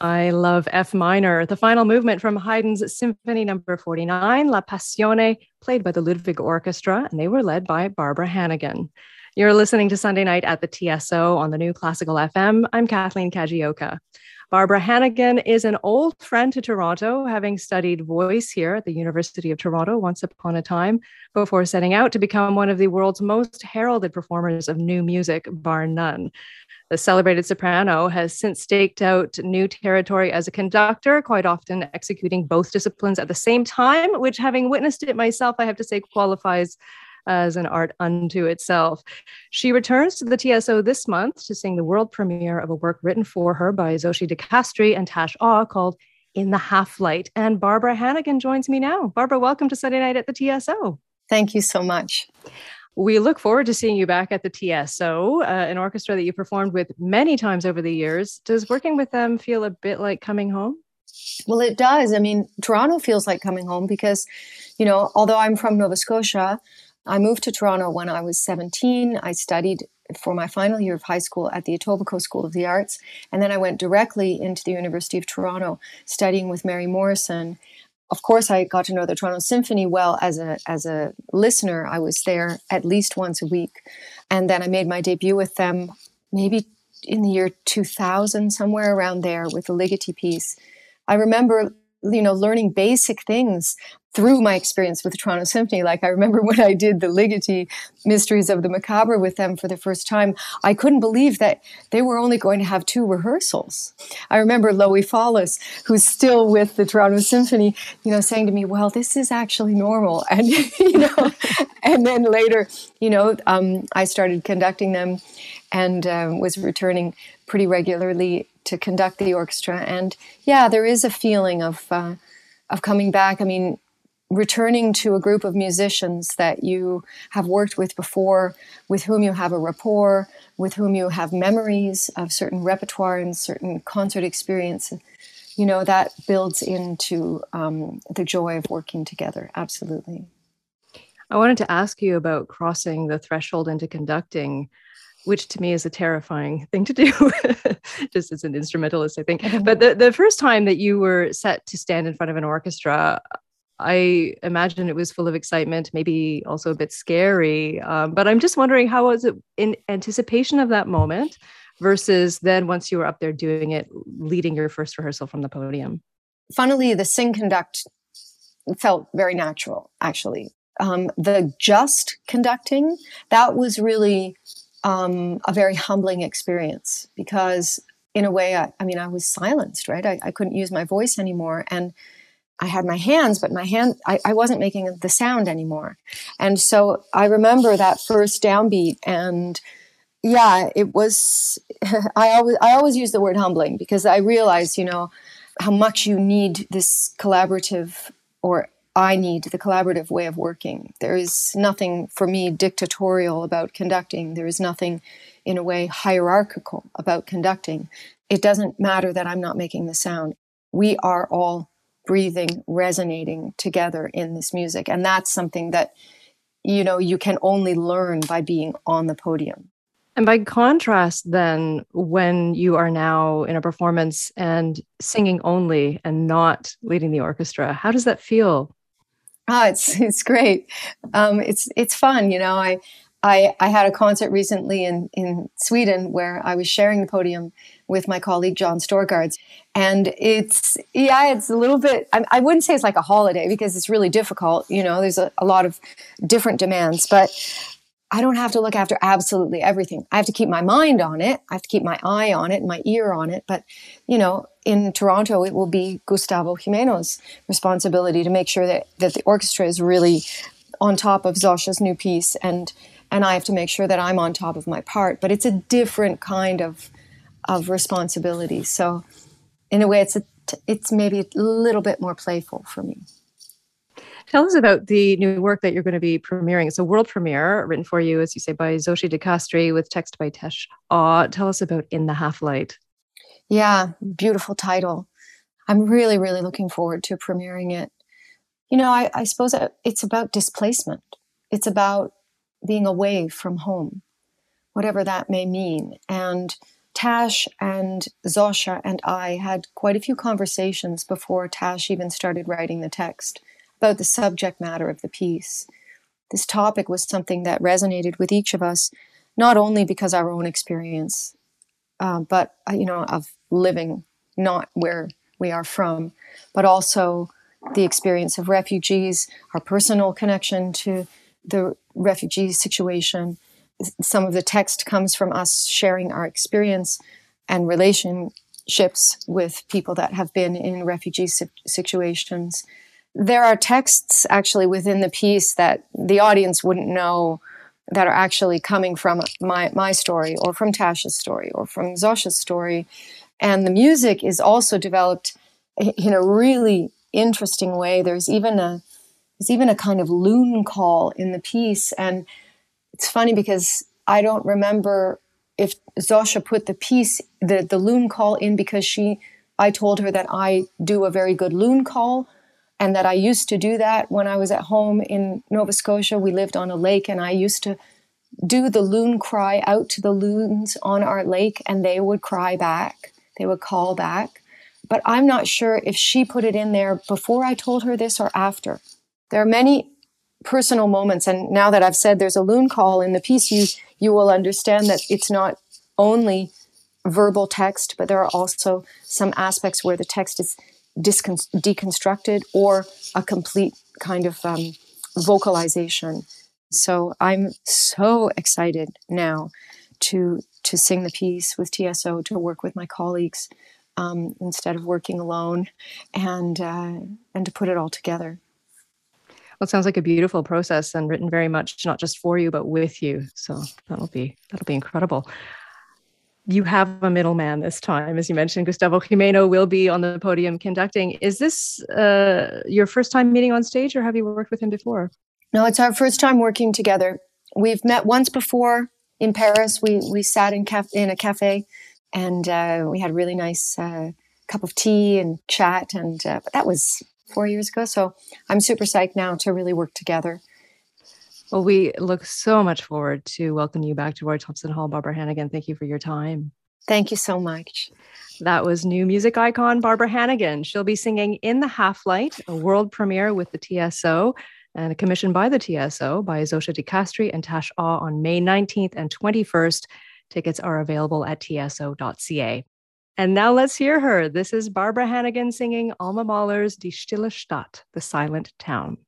I love F minor, the final movement from Haydn's Symphony No. 49, La Passione, played by the Ludwig Orchestra, and they were led by Barbara Hannigan. You're listening to Sunday Night at the TSO on the new Classical FM. I'm Kathleen Kajioka. Barbara Hannigan is an old friend to Toronto, having studied voice here at the University of Toronto once upon a time, before setting out to become one of the world's most heralded performers of new music, bar none. The celebrated soprano has since staked out new territory as a conductor, quite often executing both disciplines at the same time, which, having witnessed it myself, I have to say qualifies as an art unto itself. She returns to the TSO this month to sing the world premiere of a work written for her by Zosha DiCastri and Tash Aw called In the Half Light. And Barbara Hannigan joins me now. Barbara, welcome to Sunday Night at the TSO. Thank you so much. We look forward to seeing you back at the TSO, an orchestra that you performed with many times over the years. Does working with them feel a bit like coming home? Well, it does. I mean, Toronto feels like coming home because, you know, although I'm from Nova Scotia, I moved to Toronto when I was 17. I studied for my final year of high school at the Etobicoke School of the Arts. And then I went directly into the University of Toronto, studying with Mary Morrison. Of course, I got to know the Toronto Symphony well as a listener. I was there at least once a week. And then I made my debut with them maybe in the year 2000, somewhere around there, with the Ligeti piece. I remember, you know, learning basic things through my experience with the Toronto Symphony. Like, I remember when I did the Ligeti Mysteries of the Macabre with them for the first time, I couldn't believe that they were only going to have 2 rehearsals. I remember Louis Follis, who's still with the Toronto Symphony, you know, saying to me, well, this is actually normal. And, you know, and then later, you know, I started conducting them and was returning pretty regularly to conduct the orchestra. And yeah, there is a feeling of coming back. I mean, returning to a group of musicians that you have worked with before, with whom you have a rapport, with whom you have memories of certain repertoire and certain concert experience, you know, that builds into the joy of working together. Absolutely. I wanted to ask you about crossing the threshold into conducting, which to me is a terrifying thing to do, just as an instrumentalist, I think. But the first time that you were set to stand in front of an orchestra, I imagine it was full of excitement, maybe also a bit scary. But I'm just wondering, how was it in anticipation of that moment versus then once you were up there doing it, leading your first rehearsal from the podium? Funnily, the sing-conduct felt very natural, actually. The just conducting, that was really a very humbling experience because, in a way, I mean, I was silenced, right? I couldn't use my voice anymore. And I had my hands, but I wasn't making the sound anymore. And so I remember that first downbeat, and yeah, it was, I always use the word humbling because I realized, you know, how much you need this collaborative, or I need the collaborative way of working. There is nothing for me dictatorial about conducting. There is nothing in a way hierarchical about conducting. It doesn't matter that I'm not making the sound. We are all breathing, resonating together in this music. And that's something that, you know, you can only learn by being on the podium. And by contrast, then, when you are now in a performance and singing only and not leading the orchestra, how does that feel? It's great. It's fun. You know, I had a concert recently in Sweden where I was sharing the podium with my colleague, John Storgards. And it's a little bit, I wouldn't say it's like a holiday because it's really difficult. You know, there's a lot of different demands, but I don't have to look after absolutely everything. I have to keep my mind on it. I have to keep my eye on it, my ear on it. But, you know, in Toronto, it will be Gustavo Jimeno's responsibility to make sure that the orchestra is really on top of Zosha's new piece. And I have to make sure that I'm on top of my part. But it's a different kind of responsibility. So in a way, it's maybe a little bit more playful for me. Tell us about the new work that you're going to be premiering. It's a world premiere written for you, as you say, by Zosha DiCastri with text by Tash Aw. Tell us about In the Half Light. Yeah, beautiful title. I'm really, really looking forward to premiering it. You know, I suppose it's about displacement. It's about being away from home, whatever that may mean. And Tash and Zosha and I had quite a few conversations before Tash even started writing the text about the subject matter of the piece. This topic was something that resonated with each of us, not only because our own experience, but, you know, of living not where we are from, but also the experience of refugees, our personal connection to the refugee situation. Some of the text comes from us sharing our experience and relationships with people that have been in refugee situations. There are texts actually within the piece that the audience wouldn't know that are actually coming from my story or from Tasha's story or from Zosha's story. And the music is also developed in a really interesting way. There's even a kind of loon call in the piece. And it's funny because I don't remember if Zosha put the piece, the loon call in because I told her that I do a very good loon call and that I used to do that when I was at home in Nova Scotia. We lived on a lake and I used to do the loon cry out to the loons on our lake and they would cry back. They would call back. But I'm not sure if she put it in there before I told her this or after. There are many personal moments, and now that I've said there's a loon call in the piece, you will understand that it's not only verbal text, but there are also some aspects where the text is deconstructed or a complete kind of vocalization. So I'm so excited now to sing the piece with TSO, to work with my colleagues instead of working alone, and to put it all together. Well, it sounds like a beautiful process and written very much not just for you but with you. So that'll be incredible. You have a middleman this time, as you mentioned. Gustavo Jimeno will be on the podium conducting. Is this your first time meeting on stage, or have you worked with him before? No, it's our first time working together. We've met once before in Paris. We sat in a cafe, and we had a really nice cup of tea and chat. And but that was 4 years ago. So I'm super psyched now to really work together. Well, we look so much forward to welcoming you back to Roy Thomson Hall. Barbara Hannigan, thank you for your time. Thank you so much. That was new music icon Barbara Hannigan. She'll be singing In the Half Light, a world premiere with the TSO and a commission by the TSO by Zosha DiCastri and Tash Aw on May 19th and 21st. Tickets are available at tso.ca. And now let's hear her. This is Barbara Hannigan singing Alma Mahler's Die Stille Stadt, The Silent Town.